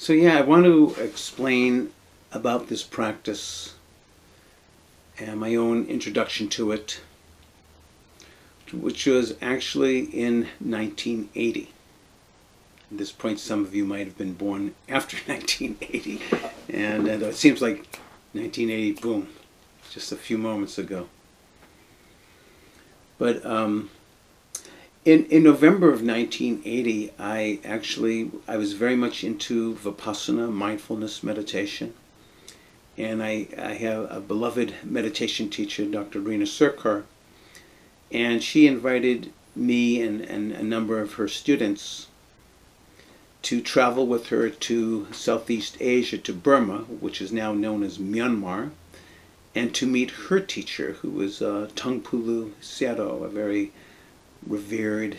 So yeah, I want to explain about this practice and my own introduction to it, which was actually in 1980. At this point, some of you might have been born after 1980, and it seems like 1980, boom, just a few moments ago. But in November of 1980, I was very much into Vipassana, mindfulness meditation. And I have a beloved meditation teacher, Dr. Rina Sarkar, and she invited me and a number of her students to travel with her to Southeast Asia, to Burma, which is now known as Myanmar, and to meet her teacher, who was Taungpulu Tawya Kaba-Aye Sayadaw, a very revered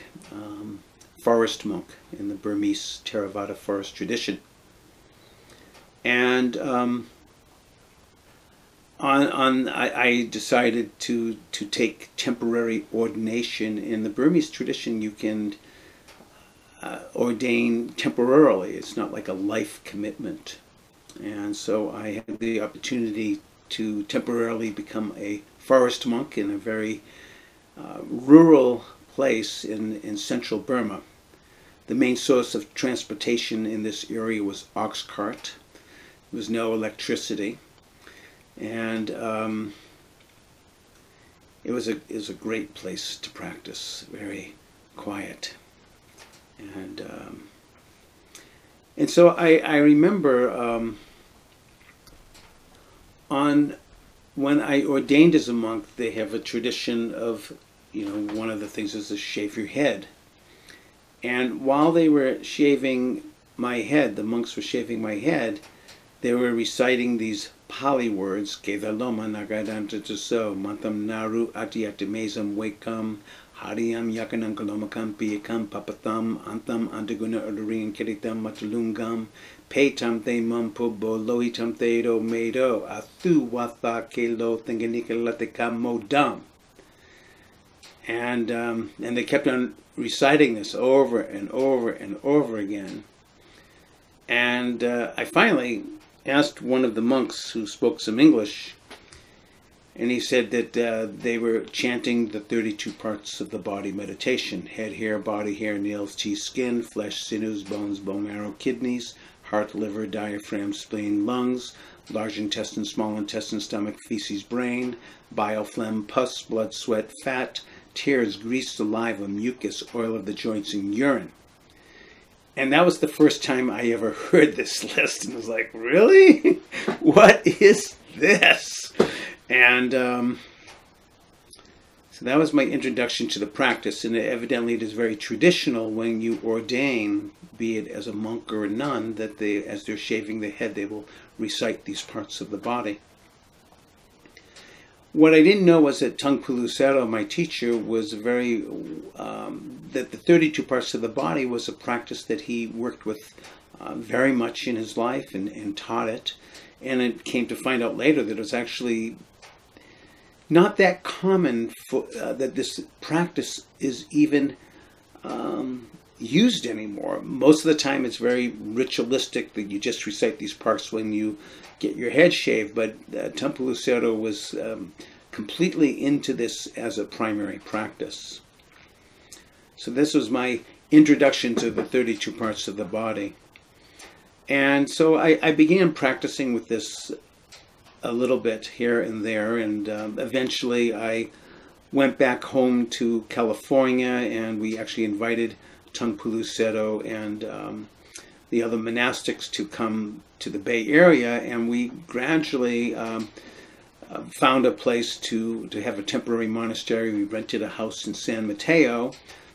forest monk in the Burmese Theravada forest tradition. And I decided to take temporary ordination. In the Burmese tradition, you can ordain temporarily. It's not like a life commitment. And so I had the opportunity to temporarily become a forest monk in a very rural place in central Burma. The main source of transportation in this area was ox cart. There was no electricity. And it was a great place to practice, very quiet. And so I remember when I ordained as a monk, they have a tradition of, one of the things is to shave your head. And while they were shaving my head, the monks were shaving my head, they were reciting these Pali words, Kevaloma Nagadanta Tuso, Mantam Naru Atiatimezam Wakam, Hariam Yakanam Kalomakam Piyakam Papatham, Antam Antiguna Udurin Kiritam Matulungam, Paytam Te Mampubo Lohitam Thedo Medo, Athu Watha Kelo Thinganikalatika Modam. And they kept on reciting this over and over and over again. And I finally asked one of the monks who spoke some English, and he said that they were chanting the 32 parts of the body meditation: head, hair, body, hair, nails, teeth, skin, flesh, sinews, bones, bone marrow, kidneys, heart, liver, diaphragm, spleen, lungs, large intestine, small intestine, stomach, feces, brain, bile, phlegm, pus, blood, sweat, fat, tears, grease, saliva, mucus, oil of the joints, and urine. And that was the first time I ever heard this list, and was like, really? What is this? And so that was my introduction to the practice. And evidently it is very traditional when you ordain, be it as a monk or a nun, that they, as they're shaving their head, they will recite these parts of the body. What I didn't know was that Taungpulu Tawya, my teacher, was very, that the 32 parts of the body was a practice that he worked with very much in his life and taught it. And I came to find out later that it was actually not that common for, that this practice is even used anymore. Most of the time it's very ritualistic, that you just recite these parts when you get your head shaved, but Taungpulu Tawya Kaba-Aye was completely into this as a primary practice. So this was my introduction to the 32 parts of the body. And so I began practicing with this a little bit here and there, and eventually I went back home to California, and we actually invited Taungpulu Tawya Kaba-Aye Sayadaw and the other monastics to come to the Bay Area, and we gradually found a place to have a temporary monastery. We rented a house in San Mateo.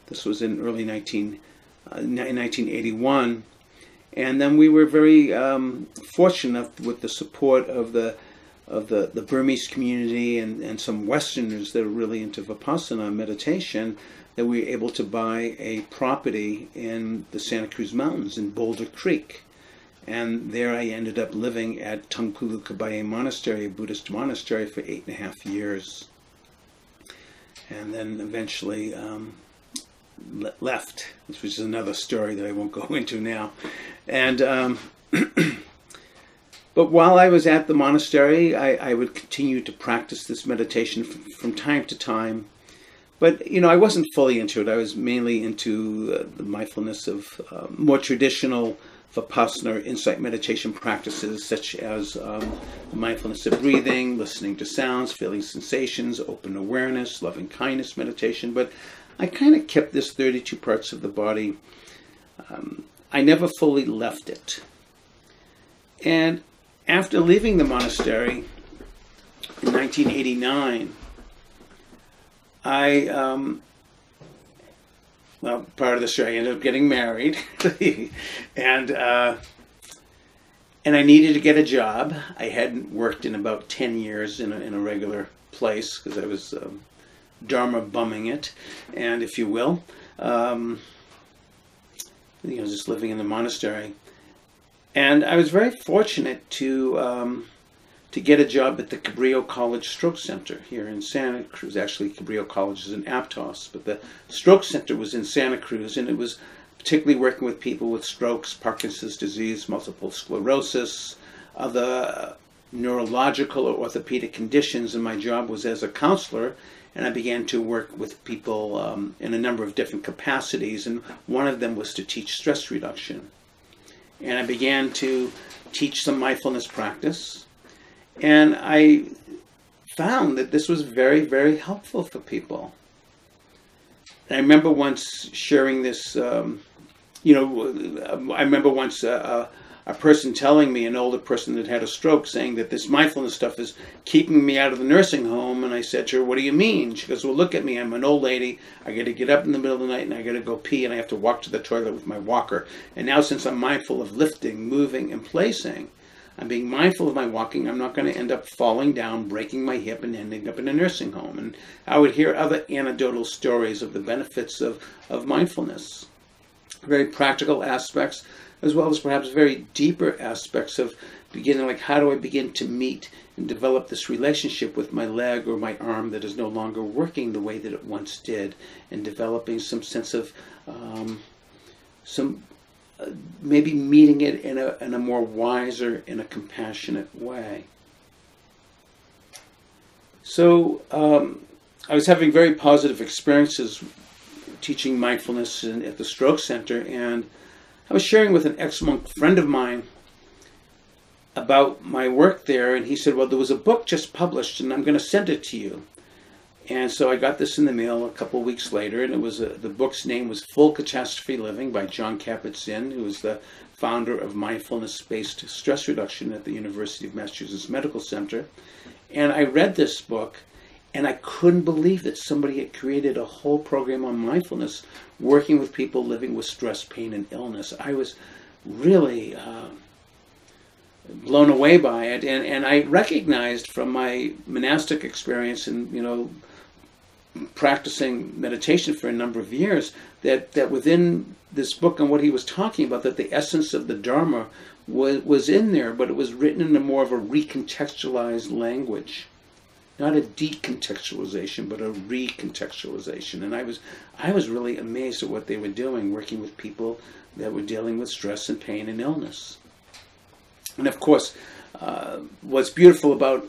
This was in early 1981. And then we were very fortunate with the support of the Burmese community and some Westerners that are really into Vipassana meditation, that we were able to buy a property in the Santa Cruz Mountains in Boulder Creek. And there I ended up living at Taungpulu Kaba-Aye Monastery, a Buddhist monastery, for 8.5 years. And then eventually left, which is another story that I won't go into now. And But while I was at the monastery, I would continue to practice this meditation from time to time. But, you know, I wasn't fully into it. I was mainly into the mindfulness of more traditional Vipassana or insight meditation practices, such as the mindfulness of breathing, listening to sounds, feeling sensations, open awareness, loving kindness meditation. But I kind of kept this 32 parts of the body. I never fully left it. And after leaving the monastery in 1989, I, well, part of the story, I ended up getting married, and I needed to get a job. I hadn't worked in about 10 years in a regular place, because I was dharma bumming it, and if you will, you know, just living in the monastery. And I was very fortunate to get a job at the Cabrillo College Stroke Center here in Santa Cruz. Actually, Cabrillo College is in Aptos, but the Stroke Center was in Santa Cruz, and it was particularly working with people with strokes, Parkinson's disease, multiple sclerosis, other neurological or orthopedic conditions, and my job was as a counselor, and I began to work with people in a number of different capacities, and one of them was to teach stress reduction. And I began to teach some mindfulness practice. And I found that this was very, very helpful for people. And I remember once sharing this, I remember once a person telling me, an older person that had a stroke, saying that this mindfulness stuff is keeping me out of the nursing home. And I said to her, "What do you mean?" She goes, "Well, look at me. I'm an old lady. I got to get up in the middle of the night and I got to go pee and I have to walk to the toilet with my walker. And now since I'm mindful of lifting, moving, and placing, I'm being mindful of my walking. I'm not going to end up falling down, breaking my hip, and ending up in a nursing home." And I would hear other anecdotal stories of the benefits of mindfulness, very practical aspects, as well as perhaps very deeper aspects of beginning, like, how do I begin to meet and develop this relationship with my leg or my arm that is no longer working the way that it once did, and developing some sense of maybe meeting it in a more wiser, in a compassionate way. So I was having very positive experiences teaching mindfulness at the Stroke Center, and I was sharing with an ex-monk friend of mine about my work there, and he said, "Well, there was a book just published and I'm going to send it to you." And so I got this in the mail a couple of weeks later, and it was the book's name was Full Catastrophe Living by Jon Kabat-Zinn, who was the founder of mindfulness-based stress reduction at the University of Massachusetts Medical Center. And I read this book, and I couldn't believe that somebody had created a whole program on mindfulness, working with people living with stress, pain, and illness. I was really blown away by it, and I recognized from my monastic experience and, you know, practicing meditation for a number of years, that within this book and what he was talking about, that the essence of the Dharma was in there, but it was written in a more of a recontextualized language. Not a decontextualization, but a recontextualization. And I was really amazed at what they were doing, working with people that were dealing with stress and pain and illness. And of course, what's beautiful about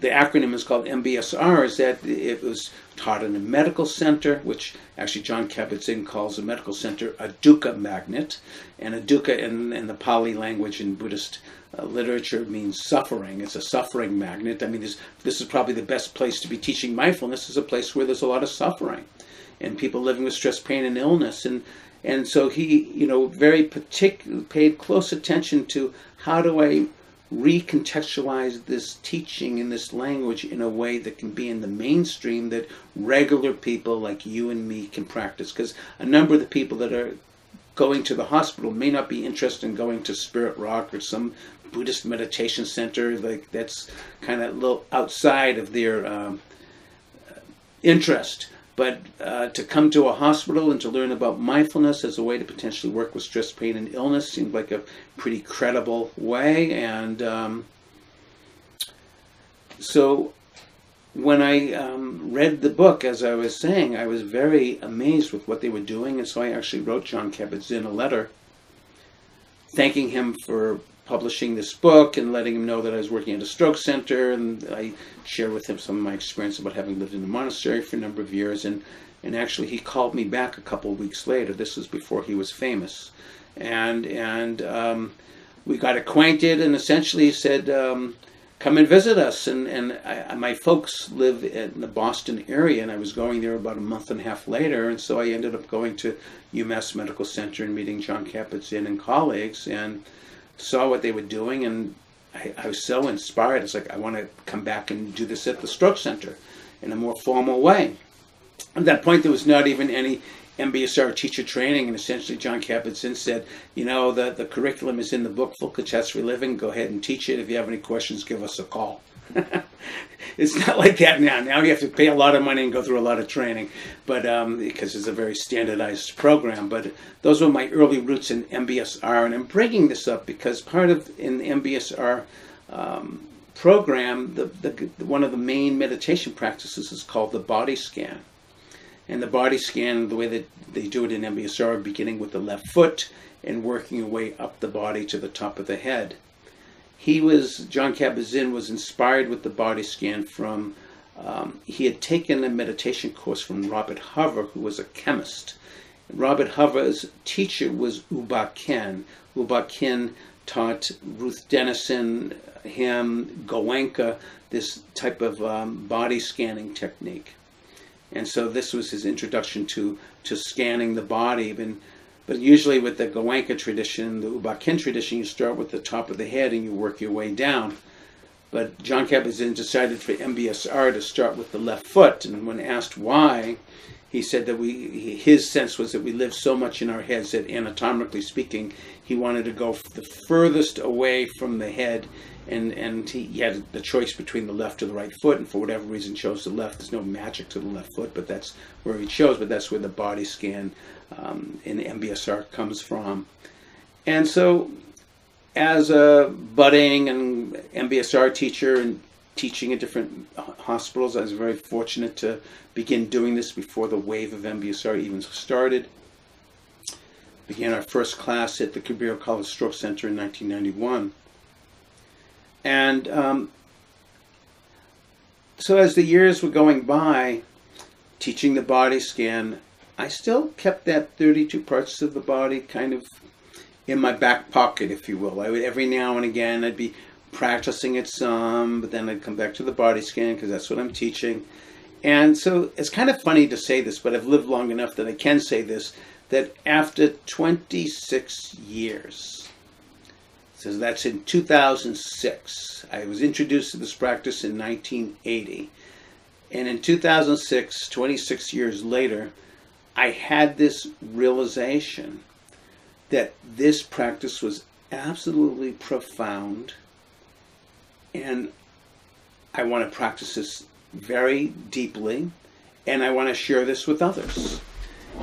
the acronym is called MBSR, is that it was taught in a medical center, which actually Jon Kabat-Zinn calls the medical center a dukkha magnet. And a dukkha in the Pali language in Buddhist literature means suffering. It's a suffering magnet. I mean, this is probably the best place to be teaching mindfulness, is a place where there's a lot of suffering and people living with stress, pain, and illness. And so he, you know, very particularly paid close attention to, how do I recontextualize this teaching in this language in a way that can be in the mainstream, that regular people like you and me can practice? Because a number of the people that are going to the hospital may not be interested in going to Spirit Rock or some Buddhist meditation center, like that's kind of a little outside of their interest. But to come to a hospital and to learn about mindfulness as a way to potentially work with stress, pain, and illness seemed like a pretty credible way. And so when I read the book, as I was saying, I was very amazed with what they were doing. And so I actually wrote Jon Kabat-Zinn a letter thanking him for publishing this book and letting him know that I was working at a stroke center, and I shared with him some of my experience about having lived in a monastery for a number of years, and actually he called me back a couple of weeks later. This was before he was famous, and we got acquainted, and essentially he said, come and visit us, and my folks live in the Boston area, and I was going there about a month and a half later, and so I ended up going to UMass Medical Center and meeting Jon Kabat-Zinn and colleagues, and saw what they were doing, and I was so inspired. It's like, I want to come back and do this at the stroke center in a more formal way. At that point, there was not even any MBSR teacher training, and essentially Jon Kabat-Zinn said, you know, the curriculum is in the book, Full Catastrophe Living, go ahead and teach it. If you have any questions, give us a call. It's not like that now. Now you have to pay a lot of money and go through a lot of training, but because it's a very standardized program. But those were my early roots in MBSR, and I'm bringing this up because part of in the MBSR program, one of the main meditation practices is called the body scan. And the body scan, the way that they do it in MBSR, beginning with the left foot and working your way up the body to the top of the head. Jon Kabat-Zinn was inspired with the body scan from, he had taken a meditation course from Robert Hover, who was a chemist. Robert Hover's teacher was U Ba Khin. U Ba Khin taught Ruth Denison, him, Goenka, this type of body scanning technique. And so this was his introduction to scanning the body. But usually with the Goenka tradition, the U Ba Khin tradition, you start with the top of the head and you work your way down. But Jon Kabat-Zinn decided for MBSR to start with the left foot. And when asked why, he said that his sense was that we live so much in our heads that anatomically speaking, he wanted to go the furthest away from the head, and he had the choice between the left or the right foot, and for whatever reason chose the left. There's no magic to the left foot, but that's where he chose, but that's where the body scan in the MBSR comes from. And so as a budding and MBSR teacher and teaching at different hospitals, I was very fortunate to begin doing this before the wave of MBSR even started. Began our first class at the Cabrillo College Stroke Center in 1991. And so as the years were going by, teaching the body scan, I still kept that 32 parts of the body kind of in my back pocket, if you will. I would, every now and again, I'd be practicing it some, but then I'd come back to the body scan because that's what I'm teaching. And so it's kind of funny to say this, but I've lived long enough that I can say this, that after 26 years, so that's in 2006, I was introduced to this practice in 1980. And in 2006, 26 years later, I had this realization that this practice was absolutely profound, and I want to practice this very deeply, and I want to share this with others.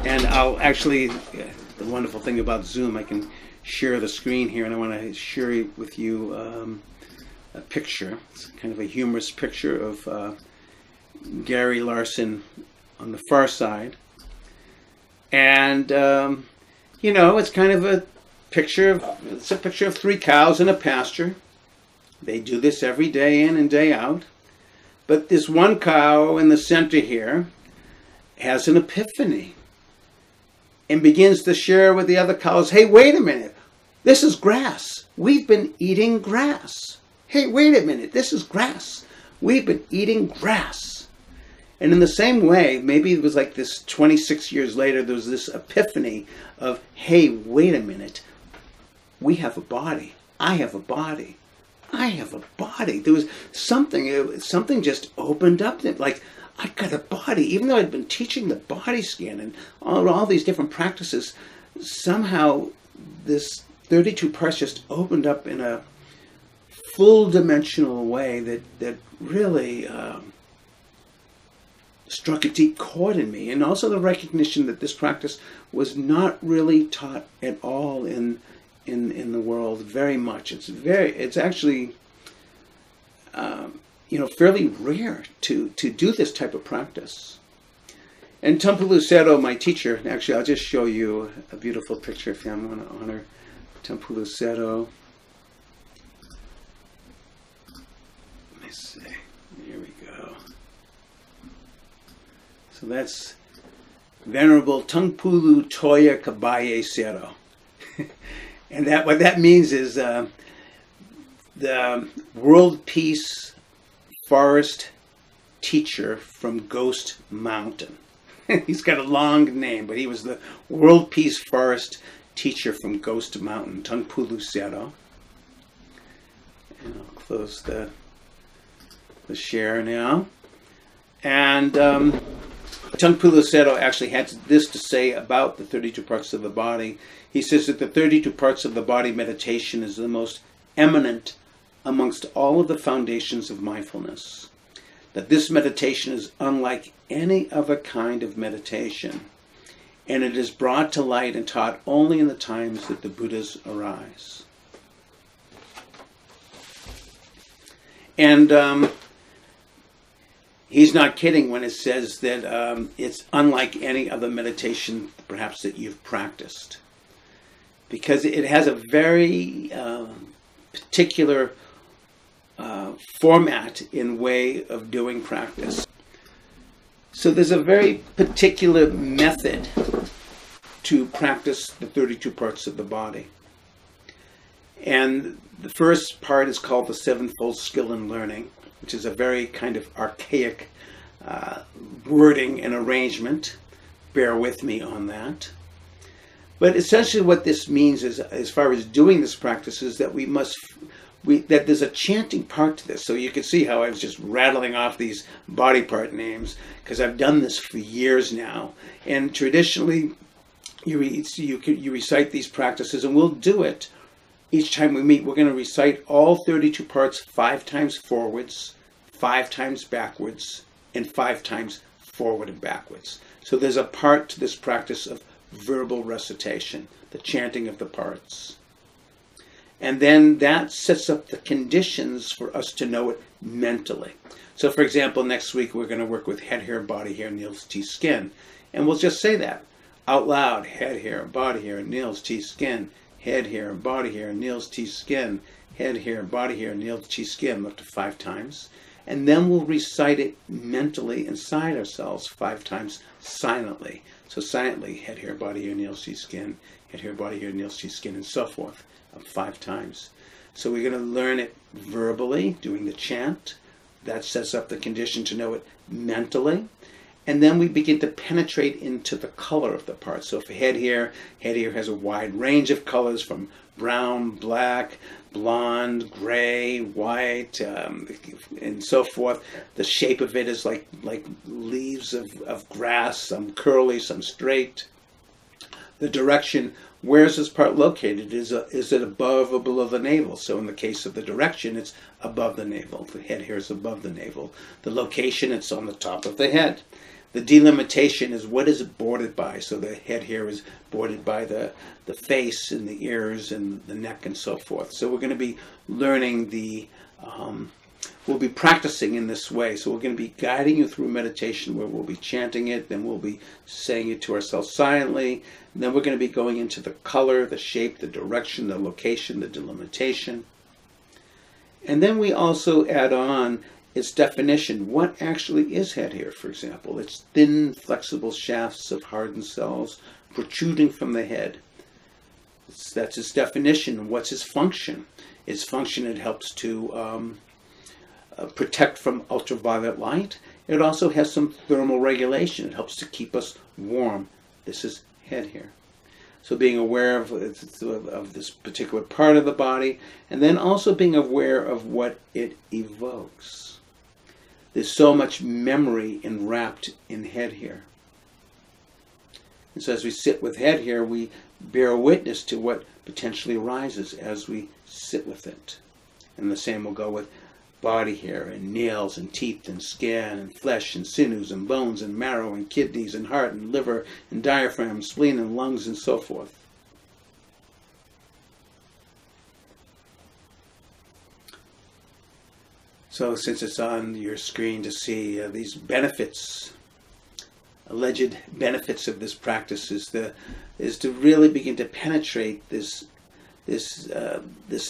And I'll actually, the wonderful thing about Zoom, I can share the screen here, and I want to share with you a picture. It's kind of a humorous picture of Gary Larson on the far side. And, you know, it's kind of it's a picture of three cows in a pasture. They do this every day in and day out. But this one cow in the center here has an epiphany and begins to share with the other cows, hey, wait a minute, this is grass. We've been eating grass. Hey, wait a minute, this is grass. We've been eating grass. And in the same way, maybe it was like this 26 years later, there was this epiphany of, hey, wait a minute, we have a body. I have a body. I have a body. There was something just opened up. Like, I've got a body. Even though I'd been teaching the body scan and all these different practices, somehow this 32 parts just opened up in a full dimensional way that really struck a deep chord in me. And also the recognition that this practice was not really taught at all in the world very much. It's actually you know, fairly rare to do this type of practice. And Taungpulu Sayadaw, my teacher, actually I'll just show you a beautiful picture if you want to honor Taungpulu Sayadaw. So that's Venerable Taungpulu Tawya Kaba-Aye Sayadaw. And that what that means is the world peace forest teacher from Ghost Mountain. He's got a long name, but he was the world peace forest teacher from Ghost Mountain, Taungpulu Sayadaw. And I'll close the share now. And Taungpulu Sayadaw actually had this to say about the 32 parts of the body. He says that the 32 parts of the body meditation is the most eminent amongst all of the foundations of mindfulness. That this meditation is unlike any other kind of meditation, and it is brought to light and taught only in the times that the Buddhas arise. And he's not kidding when it says that it's unlike any other meditation, perhaps, that you've practiced. Because it has a very particular format and way of doing practice. So there's a very particular method to practice the 32 parts of the body. And the first part is called the Sevenfold Skill in Learning, which is a very kind of archaic wording and arrangement. Bear with me on that. But essentially what this means is, as far as doing this practice, is that that there's a chanting part to this. So you can see how I was just rattling off these body part names, because I've done this for years now. And traditionally, you recite these practices, and we'll do it. Each time we meet, we're going to recite all 32 parts 5 times forwards, 5 times backwards, and 5 times forward and backwards. So there's a part to this practice of verbal recitation, the chanting of the parts. And then that sets up the conditions for us to know it mentally. So for example, next week we're going to work with head, hair, body, hair, nails, teeth, skin. And we'll just say that out loud: head, hair, body, hair, nails, teeth, skin. Head, hair, body hair, nails, teeth, skin. Head, hair, body hair, nails, teeth, skin, up to 5 times. And then we'll recite it mentally inside ourselves 5 times silently. So silently, head, hair, body hair, nails, teeth, skin. Head, hair, body hair, nails, teeth, skin, and so forth, 5 times. So we're going to learn it verbally, doing the chant. That sets up the condition to know it mentally. And then we begin to penetrate into the color of the part. So for head hair has a wide range of colors from brown, black, blonde, gray, white, and so forth. The shape of it is like leaves of grass, some curly, some straight. The direction, where is this part located? Is it above or below the navel? So in the case of the direction, it's above the navel. The head hair is above the navel. The location, it's on the top of the head. The delimitation is, what is it bordered by? So the head here is bordered by the face and the ears and the neck and so forth. So we're going to be learning we'll be practicing in this way. So we're going to be guiding you through meditation where we'll be chanting it, then we'll be saying it to ourselves silently, and then we're going to be going into the color, the shape, the direction, the location, the delimitation. And then we also add on its definition. What actually is head hair, for example? It's thin, flexible shafts of hardened cells protruding from the head. That's its definition. What's its function? Its function, it helps to protect from ultraviolet light. It also has some thermal regulation. It helps to keep us warm. This is head hair. So being aware of this particular part of the body, and then also being aware of what it evokes. There's so much memory enwrapped in head hair. And so as we sit with head hair, we bear witness to what potentially arises as we sit with it. And the same will go with body hair and nails and teeth and skin and flesh and sinews and bones and marrow and kidneys and heart and liver and diaphragm, spleen and lungs and so forth. So since it's on your screen to see these benefits, alleged benefits of this practice is to really begin to penetrate this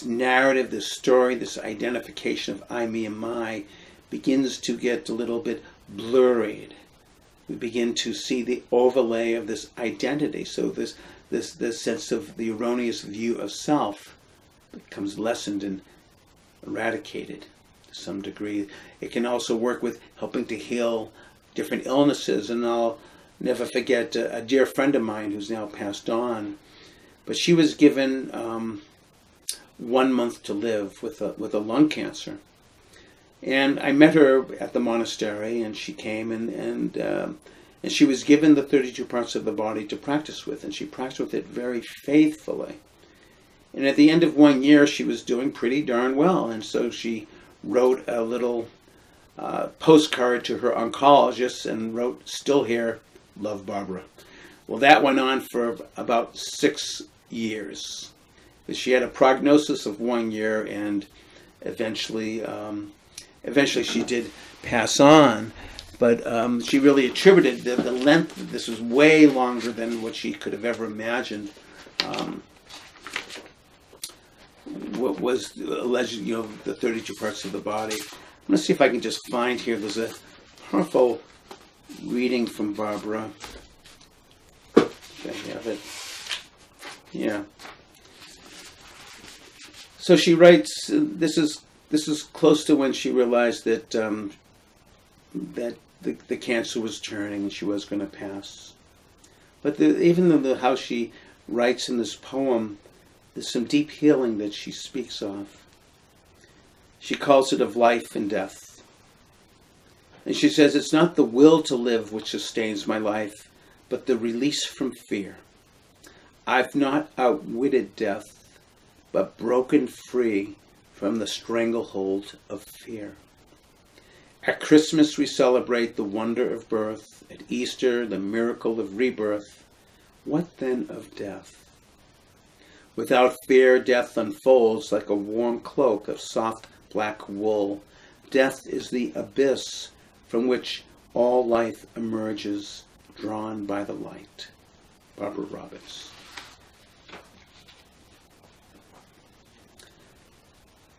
narrative, this story, this identification of I, me, and my begins to get a little bit blurred. we begin to see the overlay of this identity. So this sense of the erroneous view of self becomes lessened and eradicated to some degree. It can also work with helping to heal different illnesses. And I'll never forget a dear friend of mine who's now passed on, but she was given 1 month to live with a lung cancer. And I met her at the monastery, and she came and she was given the 32 parts of the body to practice with, and she practiced with it very faithfully. And at the end of 1 year, she was doing pretty darn well. And so she wrote a little postcard to her oncologist and wrote, "Still here, love Barbara." Well, that went on for about 6 years. She had a prognosis of 1 year, and eventually she did pass on, but she really attributed the length. This was way longer than what she could have ever imagined. What was alleged, the 32 parts of the body. I'm going to see if I can just find here. There's a powerful reading from Barbara. I have it. Yeah. So she writes. This is close to when she realized that that the cancer was turning and she was going to pass. But even though how she writes in this poem, there's some deep healing that she speaks of. She calls it of life and death. And she says, "It's not the will to live which sustains my life, but the release from fear. I've not outwitted death, but broken free from the stranglehold of fear. At Christmas, we celebrate the wonder of birth. At Easter, the miracle of rebirth. What then of death? Without fear, death unfolds like a warm cloak of soft black wool. Death is the abyss from which all life emerges, drawn by the light." Barbara Roberts.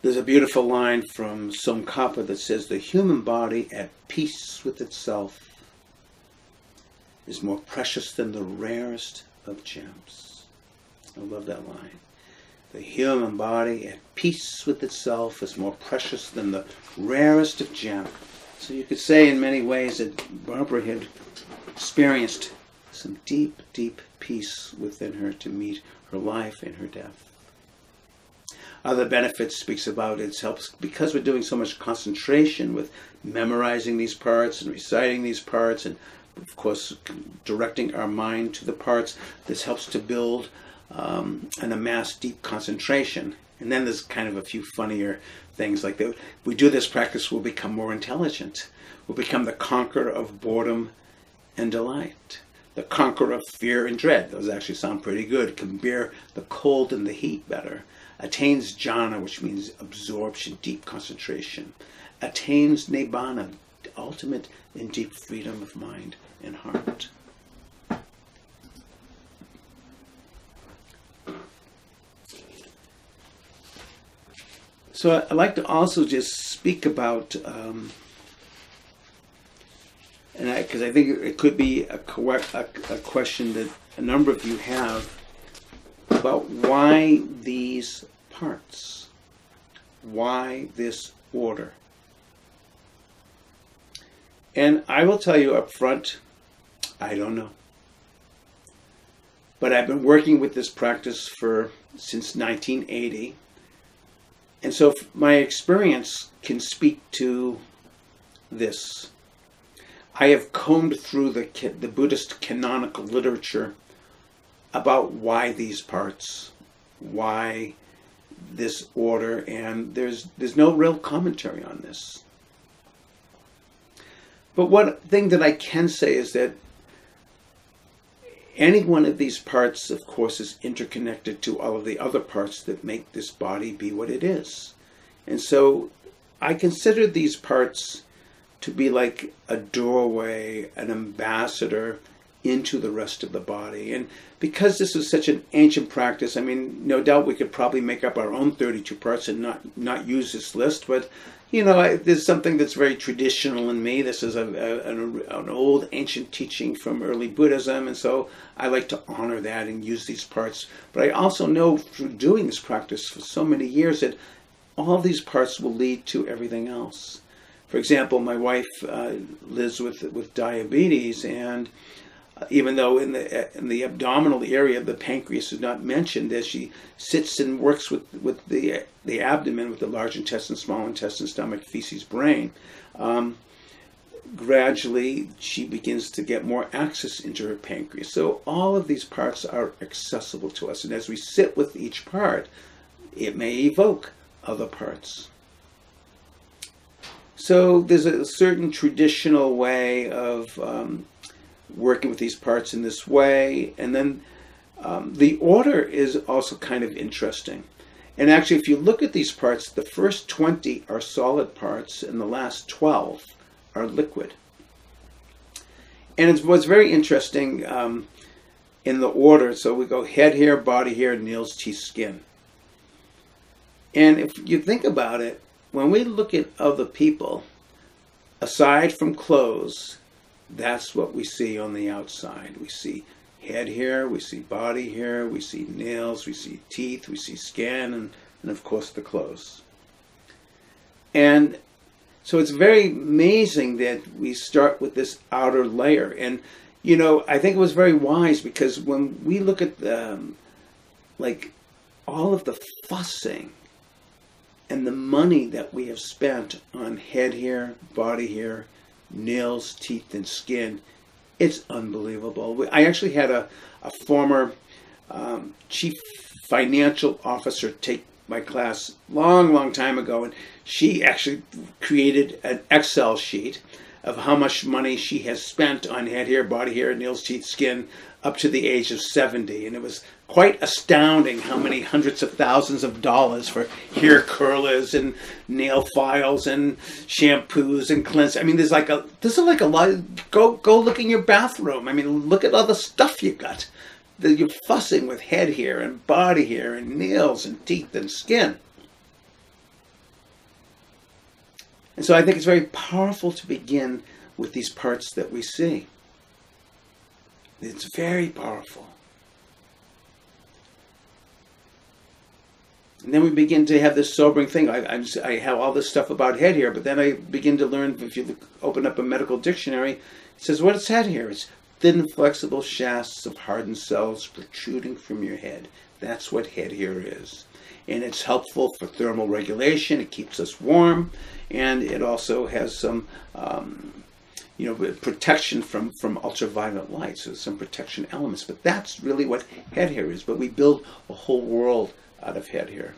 There's a beautiful line from Tsongkhapa that says, "The human body at peace with itself is more precious than the rarest of gems." I love that line. The human body at peace with itself is more precious than the rarest of gems. So you could say in many ways that Barbara had experienced some deep, deep peace within her to meet her life and her death. Other benefits speaks about it helps because we're doing so much concentration with memorizing these parts and reciting these parts and, of course, directing our mind to the parts. This helps to build and amass deep concentration. And then there's kind of a few funnier things like that. We do this practice, we'll become more intelligent. We'll become the conqueror of boredom and delight. The conqueror of fear and dread. Those actually sound pretty good. Can bear the cold and the heat better. Attains jhana, which means absorption, deep concentration. Attains nibbana, ultimate and deep freedom of mind and heart. So I'd like to also just speak about, because I think it could be a question that a number of you have, about why these parts? Why this order? And I will tell you up front, I don't know. But I've been working with this practice since 1980. And so my experience can speak to this. I have combed through the Buddhist canonical literature about why these parts, why this order, and there's no real commentary on this. But one thing that I can say is that any one of these parts, of course, is interconnected to all of the other parts that make this body be what it is. And so I consider these parts to be like a doorway, an ambassador into the rest of the body. And because this is such an ancient practice, I mean, no doubt we could probably make up our own 32 parts and not use this list, but you know, there's something that's very traditional in me. This is an old ancient teaching from early Buddhism, and so I like to honor that and use these parts. But I also know through doing this practice for so many years that all these parts will lead to everything else. For example, my wife lives with diabetes, and even though in the abdominal area of the pancreas is not mentioned, as she sits and works with the abdomen, with the large intestine, small intestine, stomach, feces, brain, gradually she begins to get more access into her pancreas. So all of these parts are accessible to us, and as we sit with each part, it may evoke other parts. So there's a certain traditional way of working with these parts in this way. And then the order is also kind of interesting. And actually, if you look at these parts, the first 20 are solid parts and the last 12 are liquid. And it was very interesting in the order. So we go head, hair, body, hair, nails, teeth, skin. And if you think about it, when we look at other people, aside from clothes, that's what we see on the outside. We see head hair, we see body hair, we see nails, we see teeth, we see skin, and of course the clothes. And so it's very amazing that we start with this outer layer. And, you know, I think it was very wise, because when we look at like all of the fussing and the money that we have spent on head hair, body hair, nails, teeth, and skin, it's unbelievable. I actually had a former chief financial officer take my class long time ago, and she actually created an Excel sheet of how much money she has spent on head hair, body hair, nails, teeth, skin up to the age of 70. And it was quite astounding how many hundreds of thousands of dollars for hair curlers and nail files and shampoos and cleansers. I mean, there's like a lot of, go look in your bathroom. I mean, look at all the stuff you've got. You're fussing with head hair and body hair and nails and teeth and skin. And so I think it's very powerful to begin with these parts that we see. It's very powerful. And then we begin to have this sobering thing. I have all this stuff about head hair, but then I begin to learn, if you open up a medical dictionary, it says what is head hair? It's thin, flexible shafts of hardened cells protruding from your head. That's what head hair is. And it's helpful for thermal regulation. It keeps us warm, and it also has some protection from ultraviolet light, so some protection elements. But that's really what head hair is. But we build a whole world out of head hair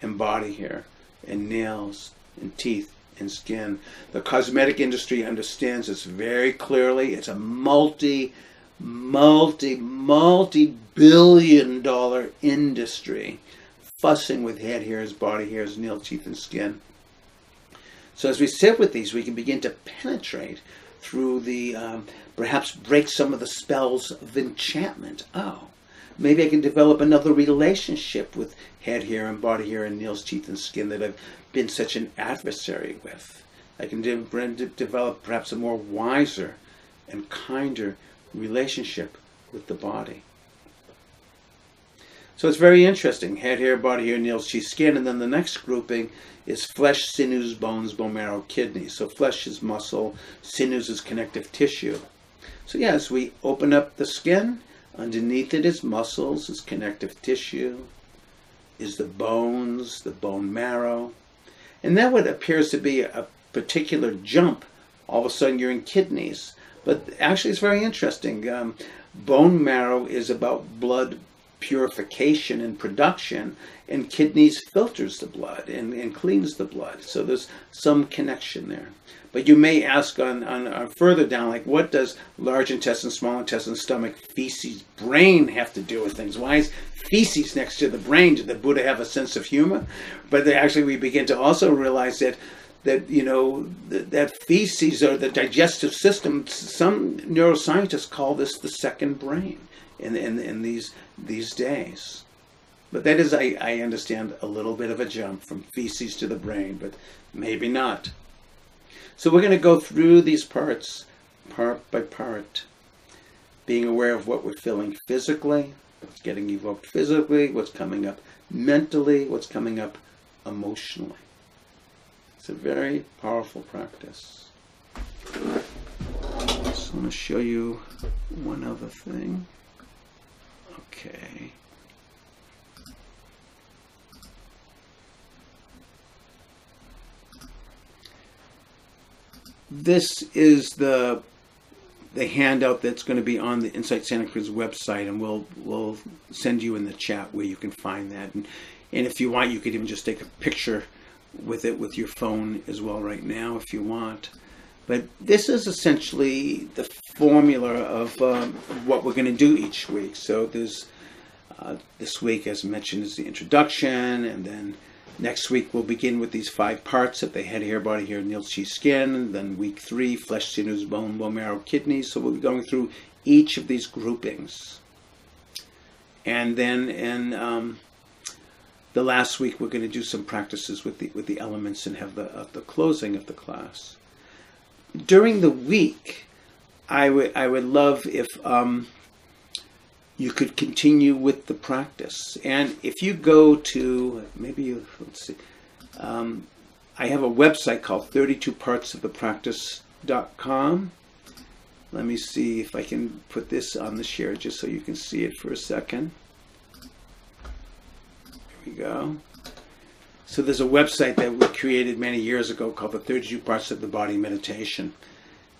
and body hair and nails and teeth and skin. The cosmetic industry understands this very clearly. It's a multi-billion dollar industry, fussing with head hairs, body hairs, nail, teeth, and skin. So as we sit with these, we can begin to penetrate through the, perhaps break some of the spells of enchantment. Oh, maybe I can develop another relationship with head hair and body hair and nails, teeth, and skin that I've been such an adversary with. I can develop perhaps a more wiser and kinder relationship with the body. So it's very interesting. Head, hair, body hair, nails, teeth, skin. And then the next grouping is flesh, sinews, bones, bone marrow, kidneys. So flesh is muscle, sinews is connective tissue. So yes, we open up the skin. Underneath it is muscles, is connective tissue, is the bones, the bone marrow. And then what appears to be a particular jump, all of a sudden you're in kidneys. But actually it's very interesting. Bone marrow is about blood purification and production, and kidneys filters the blood and cleans the blood. So there's some connection there. But you may ask on further down, like, what does large intestine, small intestine, stomach, feces, brain have to do with things? Why is feces next to the brain? Did the Buddha have a sense of humor? But actually we begin to also realize that that, you know, that feces or the digestive system, some neuroscientists call this the second brain in these days. But that is, I understand, a little bit of a jump from feces to the brain, but maybe not. So we're going to go through these parts, part by part, being aware of what we're feeling physically, what's getting evoked physically, what's coming up mentally, what's coming up emotionally. It's a very powerful practice. I just want to show you one other thing. Okay. This is the handout that's going to be on the Insight Santa Cruz website, and we'll send you in the chat where you can find that. And if you want, you could even just take a picture with it with your phone as well right now if you want. But this is essentially the formula of what we're going to do each week. So there's this week, as mentioned, is the introduction, and then next week we'll begin with these 5 parts of the head, hair, body, hair, nail, chi, skin. And then week 3, flesh, sinews, bone, bone marrow, kidneys. So we'll be going through each of these groupings. And then in the last week, we're going to do some practices with the elements and have the closing of the class. During the week, I would love if you could continue with the practice. And if you go to, let's see, I have a website called 32partsofthepractice.com. Let me see if I can put this on the share just so you can see it for a second. There we go. So there's a website that we created many years ago called the 32 Parts of the Body Meditation.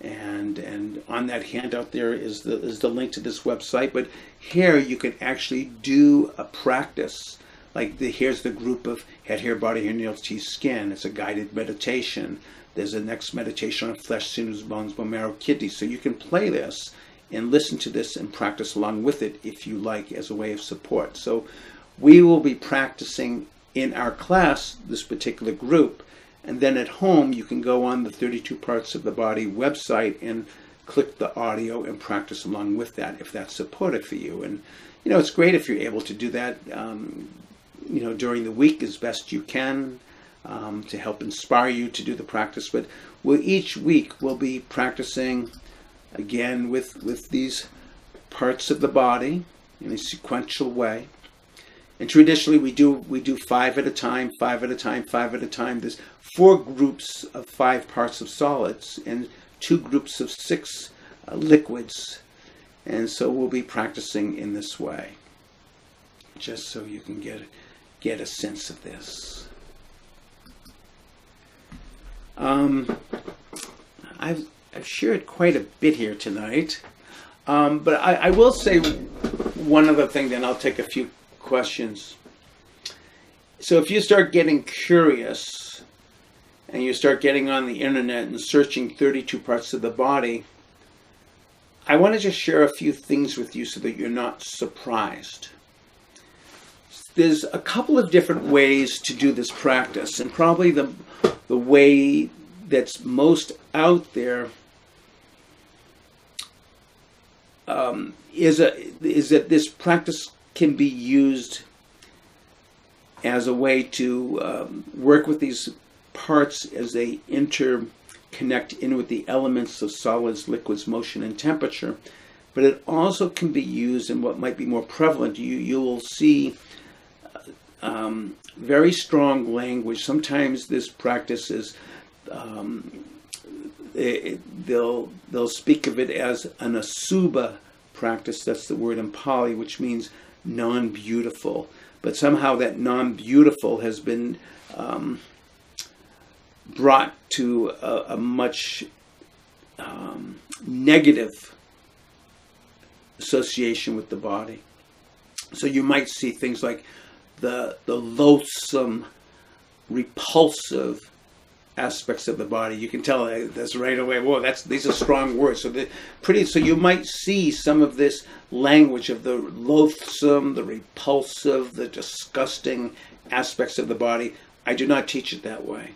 And on that handout there is the link to this website. But here you can actually do a practice. Like here's the group of head, hair, body, hair, nails, teeth, skin. It's a guided meditation. There's the next meditation on flesh, sinews, bones, bone marrow, kidneys. So you can play this and listen to this and practice along with it if you like, as a way of support. So we will be practicing in our class this particular group. And then at home, you can go on the 32 Parts of the Body website and click the audio and practice along with that if that's supportive for you. And, you know, it's great if you're able to do that, you know, during the week as best you can to help inspire you to do the practice. But each week we'll be practicing, again, with these parts of the body in a sequential way. And traditionally, we do 5 at a time, 5 at a time, 5 at a time. There's 4 groups of 5 parts of solids and 2 groups of 6 liquids. And so we'll be practicing in this way, just so you can get a sense of this. I've shared quite a bit here tonight, but I will say one other thing, then I'll take a few questions. So if you start getting curious and you start getting on the internet and searching 32 parts of the body, I want to just share a few things with you so that you're not surprised. There's a couple of different ways to do this practice, and probably the way that's most out there is that this practice can be used as a way to work with these parts as they interconnect in with the elements of solids, liquids, motion, and temperature. But it also can be used in what might be more prevalent. You will see very strong language. Sometimes this practice is they'll speak of it as an asuba practice. That's the word in Pali, which means non-beautiful, but somehow that non-beautiful has been brought to a much negative association with the body. So you might see things like the loathsome, repulsive aspects of the body. You can tell this right away. Whoa, these are strong words. So you might see some of this language of the loathsome, the repulsive, the disgusting aspects of the body. I do not teach it that way.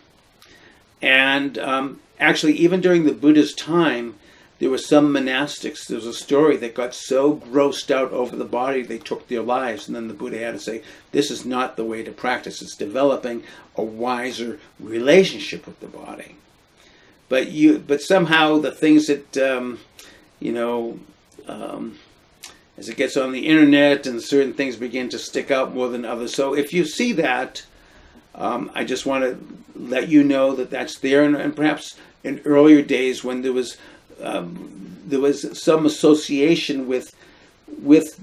And actually, even during the Buddha's time, there were some monastics. There was a story that got so grossed out over the body, they took their lives. And then the Buddha had to say, this is not the way to practice. It's developing a wiser relationship with the body. But somehow the things that, as it gets on the internet, and certain things begin to stick out more than others. So if you see that, I just want to let you know that that's there. And perhaps in earlier days when there was some association with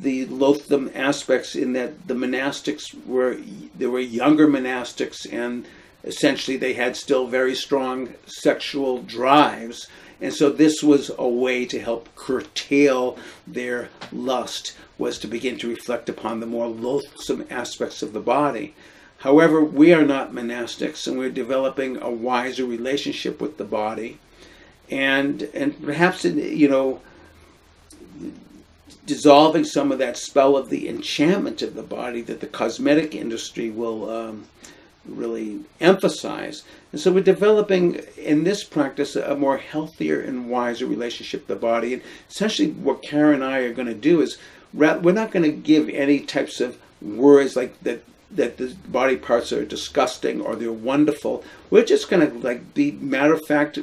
the loathsome aspects, in that the monastics were younger monastics, and essentially they had still very strong sexual drives, and so this was a way to help curtail their lust, was to begin to reflect upon the more loathsome aspects of the body. However, we are not monastics, and we're developing a wiser relationship with the body. And perhaps, dissolving some of that spell of the enchantment of the body that the cosmetic industry will really emphasize. And so we're developing in this practice a more healthier and wiser relationship with the body. And essentially what Karen and I are going to do is, we're not going to give any types of words like that the body parts are disgusting or they're wonderful. We're just going to be matter of fact,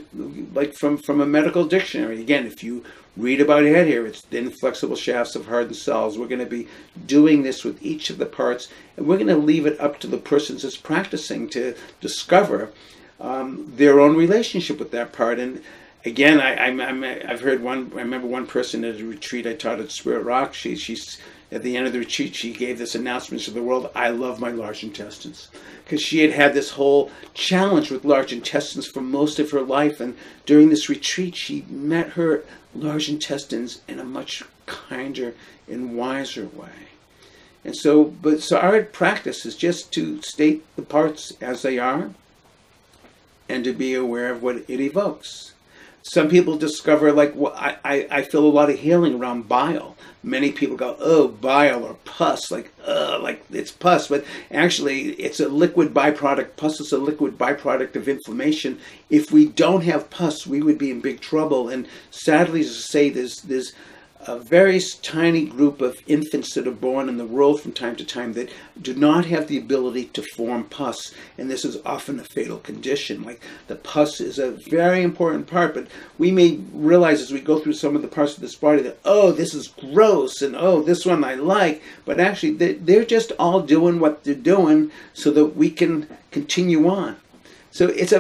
from a medical dictionary. Again, if you read about it here, it's thin, flexible shafts of hardened cells. We're going to be doing this with each of the parts, and we're going to leave it up to the person that's practicing to discover their own relationship with that part. And again, I've heard one. I remember one person at a retreat I taught at Spirit Rock. She's at the end of the retreat, she gave this announcement to the world: I love my large intestines. Because she had this whole challenge with large intestines for most of her life. And during this retreat, she met her large intestines in a much kinder and wiser way. And so, so our practice is just to state the parts as they are and to be aware of what it evokes. Some people discover, I feel a lot of healing around bile. Many people go, oh, bile or pus, it's pus. But actually, it's a liquid byproduct. Pus is a liquid byproduct of inflammation. If we don't have pus, we would be in big trouble. And sadly to say, there's a very tiny group of infants that are born in the world from time to time that do not have the ability to form pus, and this is often a fatal condition. The pus is a very important part, but we may realize as we go through some of the parts of this body that, oh, this is gross, and oh, this one I like, but actually they're just all doing what they're doing so that we can continue on. So this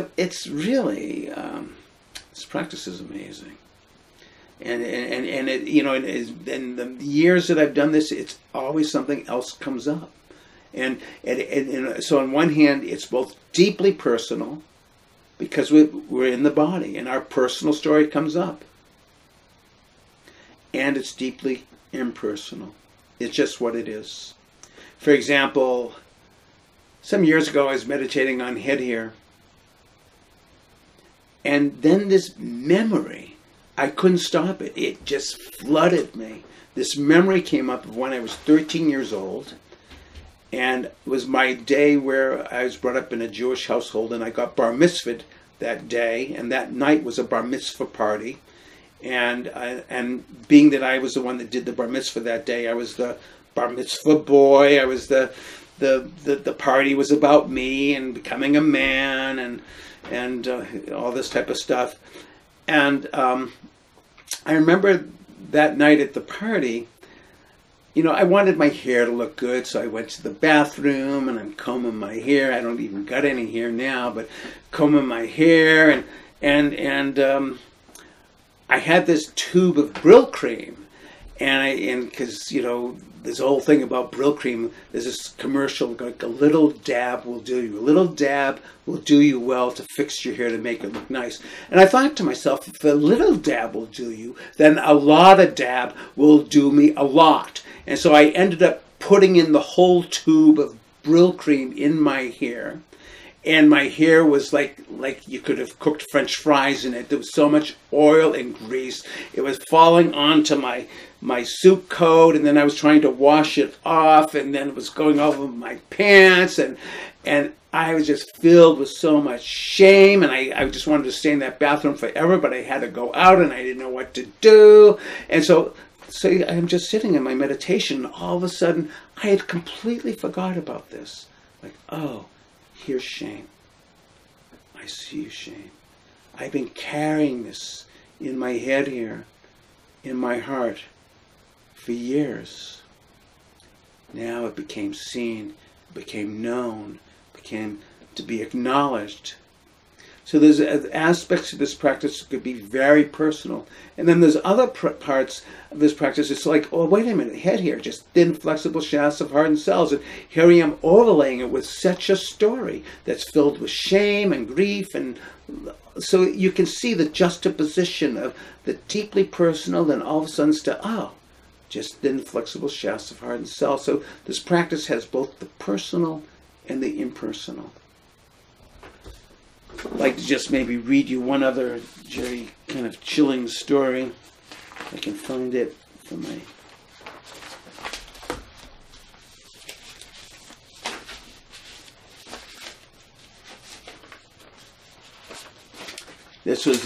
practice is amazing. And it, in the years that I've done this, it's always something else comes up. And so on one hand, it's both deeply personal, because we're in the body and our personal story comes up. And it's deeply impersonal. It's just what it is. For example, some years ago, I was meditating on head here. And then this memory, I couldn't stop it. It just flooded me. This memory came up of when I was 13 years old, and it was my day where I was brought up in a Jewish household, and I got bar mitzvahed that day, and that night was a bar mitzvah party. And being that I was the one that did the bar mitzvah that day, I was the bar mitzvah boy. I was the party was about me and becoming a man and all this type of stuff. And I remember that night at the party, I wanted my hair to look good, so I went to the bathroom and I'm combing my hair. I don't even got any hair now, but combing my hair, and I had this tube of Brill cream, and because there's a whole thing about Brill cream. There's this commercial, a little dab will do you. A little dab will do you well to fix your hair to make it look nice. And I thought to myself, if a little dab will do you, then a lot of dab will do me a lot. And so I ended up putting in the whole tube of Brill cream in my hair. and my hair was like you could have cooked French fries in it. There was so much oil and grease. It was falling onto my suit coat, and then I was trying to wash it off, and then it was going over my pants, and I was just filled with so much shame, and I just wanted to stay in that bathroom forever, but I had to go out and I didn't know what to do. And so I'm just sitting in my meditation, and all of a sudden I had completely forgot about this. Like, oh, here's shame. I see you, shame. I've been carrying this in my head here, in my heart, for years. Now it became seen, it became known, it became to be acknowledged. So there's aspects of this practice that could be very personal. And then there's other parts of this practice. It's like, oh, wait a minute, head here, just thin, flexible shafts of hardened cells. And here I am overlaying it with such a story that's filled with shame and grief. And so you can see the juxtaposition of the deeply personal and all of a sudden stuff, oh, just thin, flexible shafts of hardened cells. So this practice has both the personal and the impersonal. I'd like to just maybe read you one other very kind of chilling story. I can find it for my... This was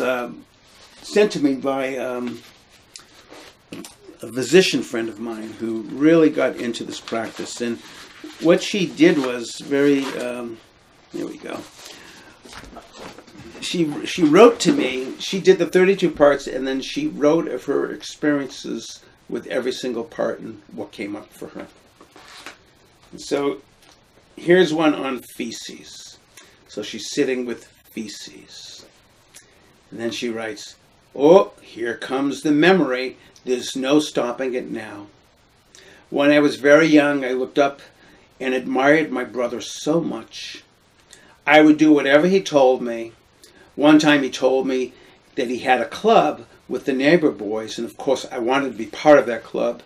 sent to me by a physician friend of mine who really got into this practice. And what she did was very... here we go. She wrote to me, she did the 32 parts, and then she wrote of her experiences with every single part and what came up for her. And so here's one on feces. So she's sitting with feces. And then she writes, oh, here comes the memory. There's no stopping it now. When I was very young, I looked up and admired my brother so much. I would do whatever he told me. One time he told me that he had a club with the neighbor boys, and of course I wanted to be part of that club.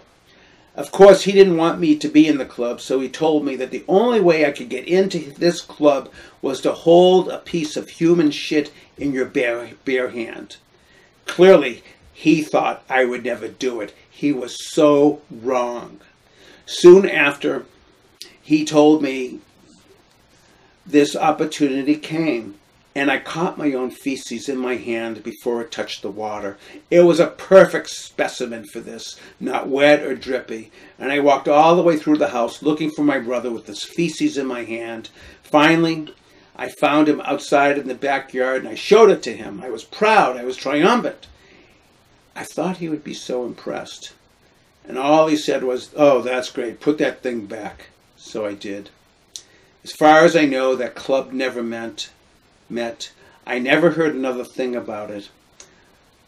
Of course he didn't want me to be in the club, so he told me that the only way I could get into this club was to hold a piece of human shit in your bare hand. Clearly, he thought I would never do it. He was so wrong. Soon after, he told me this opportunity came, and I caught my own feces in my hand before it touched the water. It was a perfect specimen for this, not wet or drippy. And I walked all the way through the house looking for my brother with this feces in my hand. Finally, I found him outside in the backyard and I showed it to him. I was proud. I was triumphant. I thought he would be so impressed. And all he said was, oh, that's great. Put that thing back. So I did. As far as I know, that club never met. I never heard another thing about it.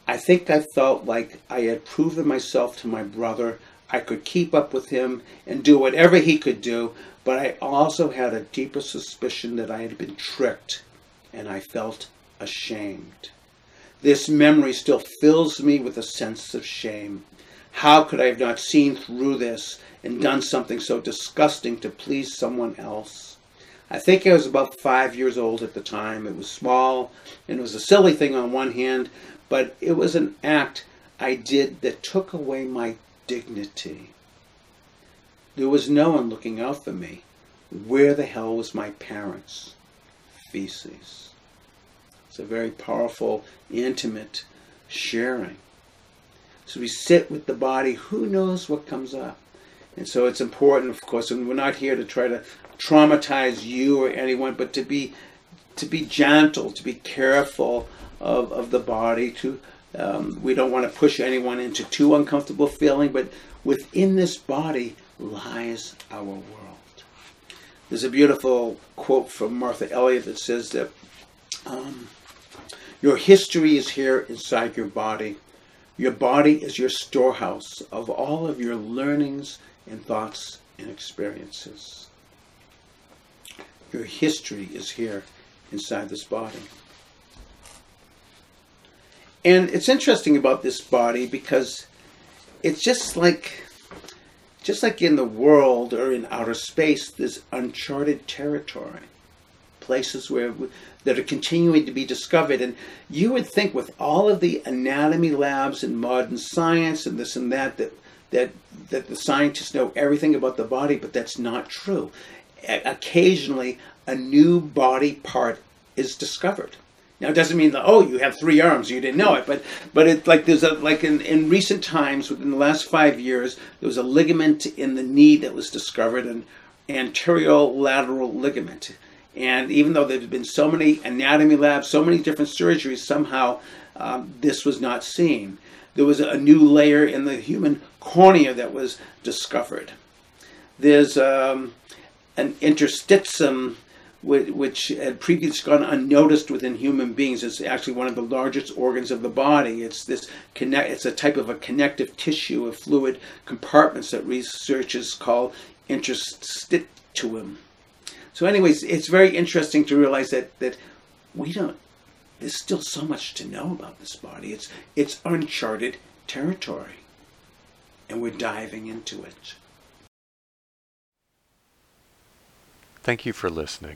I think I felt like I had proven myself to my brother. I could keep up with him and do whatever he could do, but I also had a deeper suspicion that I had been tricked, and I felt ashamed. This memory still fills me with a sense of shame. How could I have not seen through this and done something so disgusting to please someone else? I think I was about 5 years old at the time. It was small, and it was a silly thing on one hand, but it was an act I did that took away my dignity. There was no one looking out for me. Where the hell was my parents? Feces. It's a very powerful, intimate sharing. So we sit with the body. Who knows what comes up? And so it's important, of course, and we're not here to try to traumatize you or anyone, but to be gentle, to be careful of the body. We don't want to push anyone into too uncomfortable feeling, but within this body lies our world. There's a beautiful quote from Martha Elliott that says that your history is here inside your body. Your body is your storehouse of all of your learnings and thoughts and experiences. Your history is here inside this body. And it's interesting about this body because it's just like in the world or in outer space, there's uncharted territory, places where that are continuing to be discovered. And you would think with all of the anatomy labs and modern science and this and that, that the scientists know everything about the body, but that's not true. Occasionally, a new body part is discovered. Now, it doesn't mean that, oh, you have three arms, you didn't know it, but it's like there's a, like in recent times, within the last 5 years, there was a ligament in the knee that was discovered, an anterolateral ligament. And even though there's been so many anatomy labs, so many different surgeries, somehow this was not seen. There was a new layer in the human cornea that was discovered. There's an interstitium which had previously gone unnoticed within human beings. It's actually one of the largest organs of the body. It's this it's a type of a connective tissue of fluid compartments that researchers call interstitium. So anyways, it's very interesting to realize that we don't, there's still so much to know about this body. It's uncharted territory, and we're diving into it. Thank you for listening.